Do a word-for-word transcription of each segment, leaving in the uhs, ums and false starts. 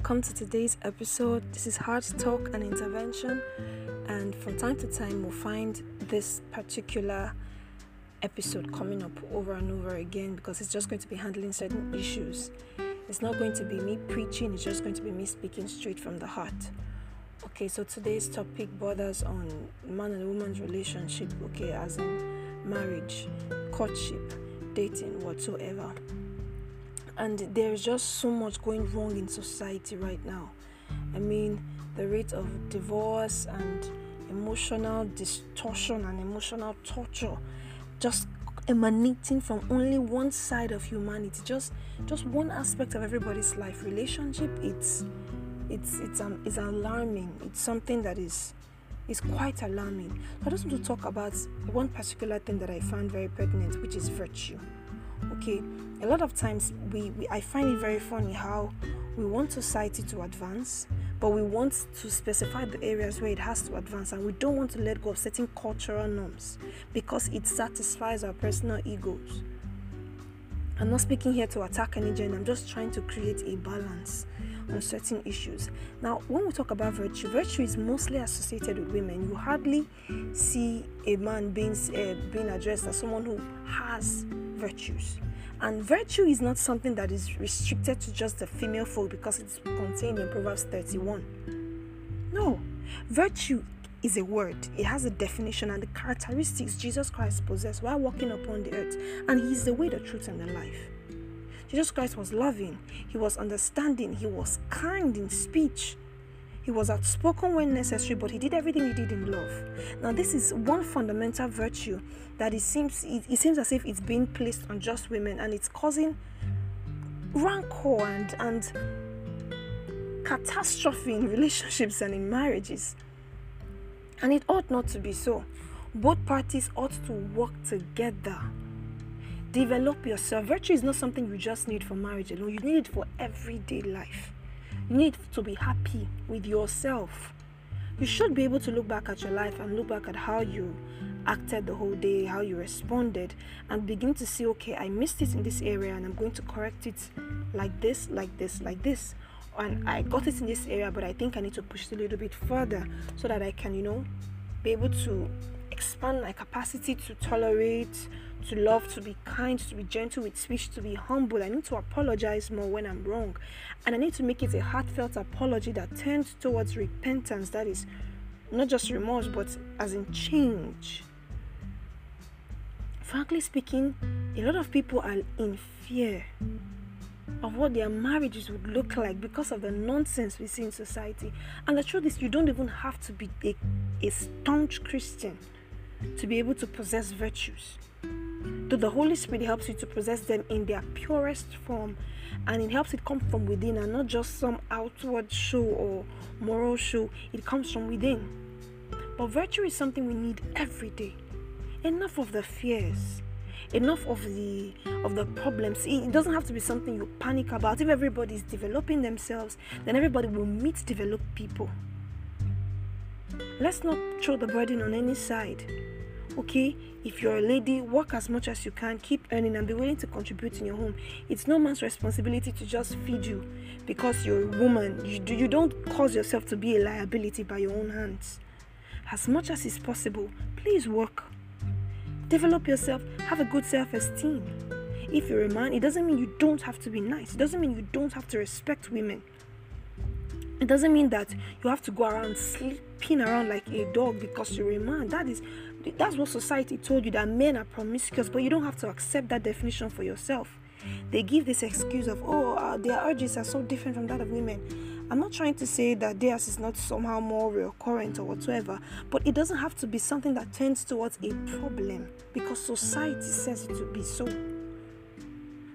welcome to today's episode. This is Heart Talk and Intervention, and from time to time we'll find this particular episode coming up over and over again because it's just going to be handling certain issues. It's not going to be me preaching, it's just going to be me speaking straight from the heart. Okay, so today's topic borders on man and woman's relationship, okay, as in marriage, courtship, dating, whatsoever. And there's just so much going wrong in society right now. I mean, the rate of divorce and emotional distortion and emotional torture just emanating from only one side of humanity, just just one aspect of everybody's life. Relationship, it's it's it's um it's alarming. It's something that is is quite alarming. So I just want to talk about one particular thing that I found very pertinent, which is virtue. Okay, a lot of times we, we I find it very funny how we want society to advance, but we want to specify the areas where it has to advance, and we don't want to let go of certain cultural norms because it satisfies our personal egos. I'm not speaking here to attack any gender, I'm just trying to create a balance on certain issues. Now, when we talk about virtue, virtue is mostly associated with women. You hardly see a man being uh, being addressed as someone who has virtues. And virtue is not something that is restricted to just the female folk because it's contained in Proverbs thirty-one. No, virtue is a word. It has a definition and the characteristics Jesus Christ possessed while walking upon the earth. And he is the way, the truth, and the life. Jesus Christ was loving. He was understanding. He was kind in speech. He was outspoken when necessary, but he did everything he did in love. Now, this is one fundamental virtue that it seems it, it seems as if it's being placed on just women, and it's causing rancor and, and catastrophe in relationships and in marriages. And it ought not to be so. Both parties ought to work together. Develop yourself. Virtue is not something you just need for marriage alone. You need it for everyday life. You need to be happy with yourself. You should be able to look back at your life and look back at how you acted the whole day, how you responded, and begin to see, okay, I missed it in this area and I'm going to correct it like this, like this, like this. And I got it in this area, but I think I need to push it a little bit further so that I can, you know, be able to expand my capacity to tolerate, to love, to be kind, to be gentle with speech, to be humble. I need to apologize more when I'm wrong. And I need to make it a heartfelt apology that turns towards repentance. That is not just remorse, but as in change. Frankly speaking, a lot of people are in fear of what their marriages would look like because of the nonsense we see in society. And the truth is, you don't even have to be a, a staunch Christian to be able to possess virtues. Though the Holy Spirit helps you to possess them in their purest form, and it helps it come from within and not just some outward show or moral show. It comes from within. But virtue is something we need every day. Enough of the fears. Enough of the of the problems. It doesn't have to be something you panic about. If everybody is developing themselves, then everybody will meet developed people. Let's not throw the burden on any side. Okay, if you're a lady, work as much as you can, keep earning, and be willing to contribute in your home. It's no man's responsibility to just feed you because you're a woman. You, you don't cause yourself to be a liability by your own hands. As much as is possible, please work. Develop yourself, have a good self-esteem. If you're a man, it doesn't mean you don't have to be nice. It doesn't mean you don't have to respect women. It doesn't mean that you have to go around sleeping around like a dog because you're a man. That is, that's what society told you, that men are promiscuous, but you don't have to accept that definition for yourself. They give this excuse of, oh, uh, their urges are so different from that of women. I'm not trying to say that theirs is not somehow more recurrent or whatsoever, but it doesn't have to be something that tends towards a problem because society says it to be so.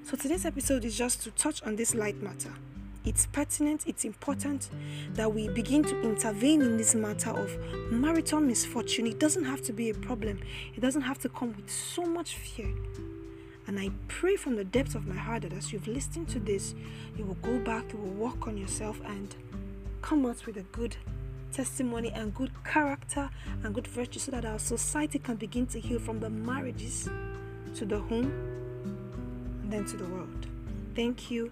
So today's episode is just to touch on this light matter. It's pertinent, it's important that we begin to intervene in this matter of marital misfortune. It doesn't have to be a problem. It doesn't have to come with so much fear. And I pray from the depths of my heart that as you've listened to this, you will go back, you will work on yourself and come out with a good testimony and good character and good virtue so that our society can begin to heal from the marriages to the home and then to the world. Thank you.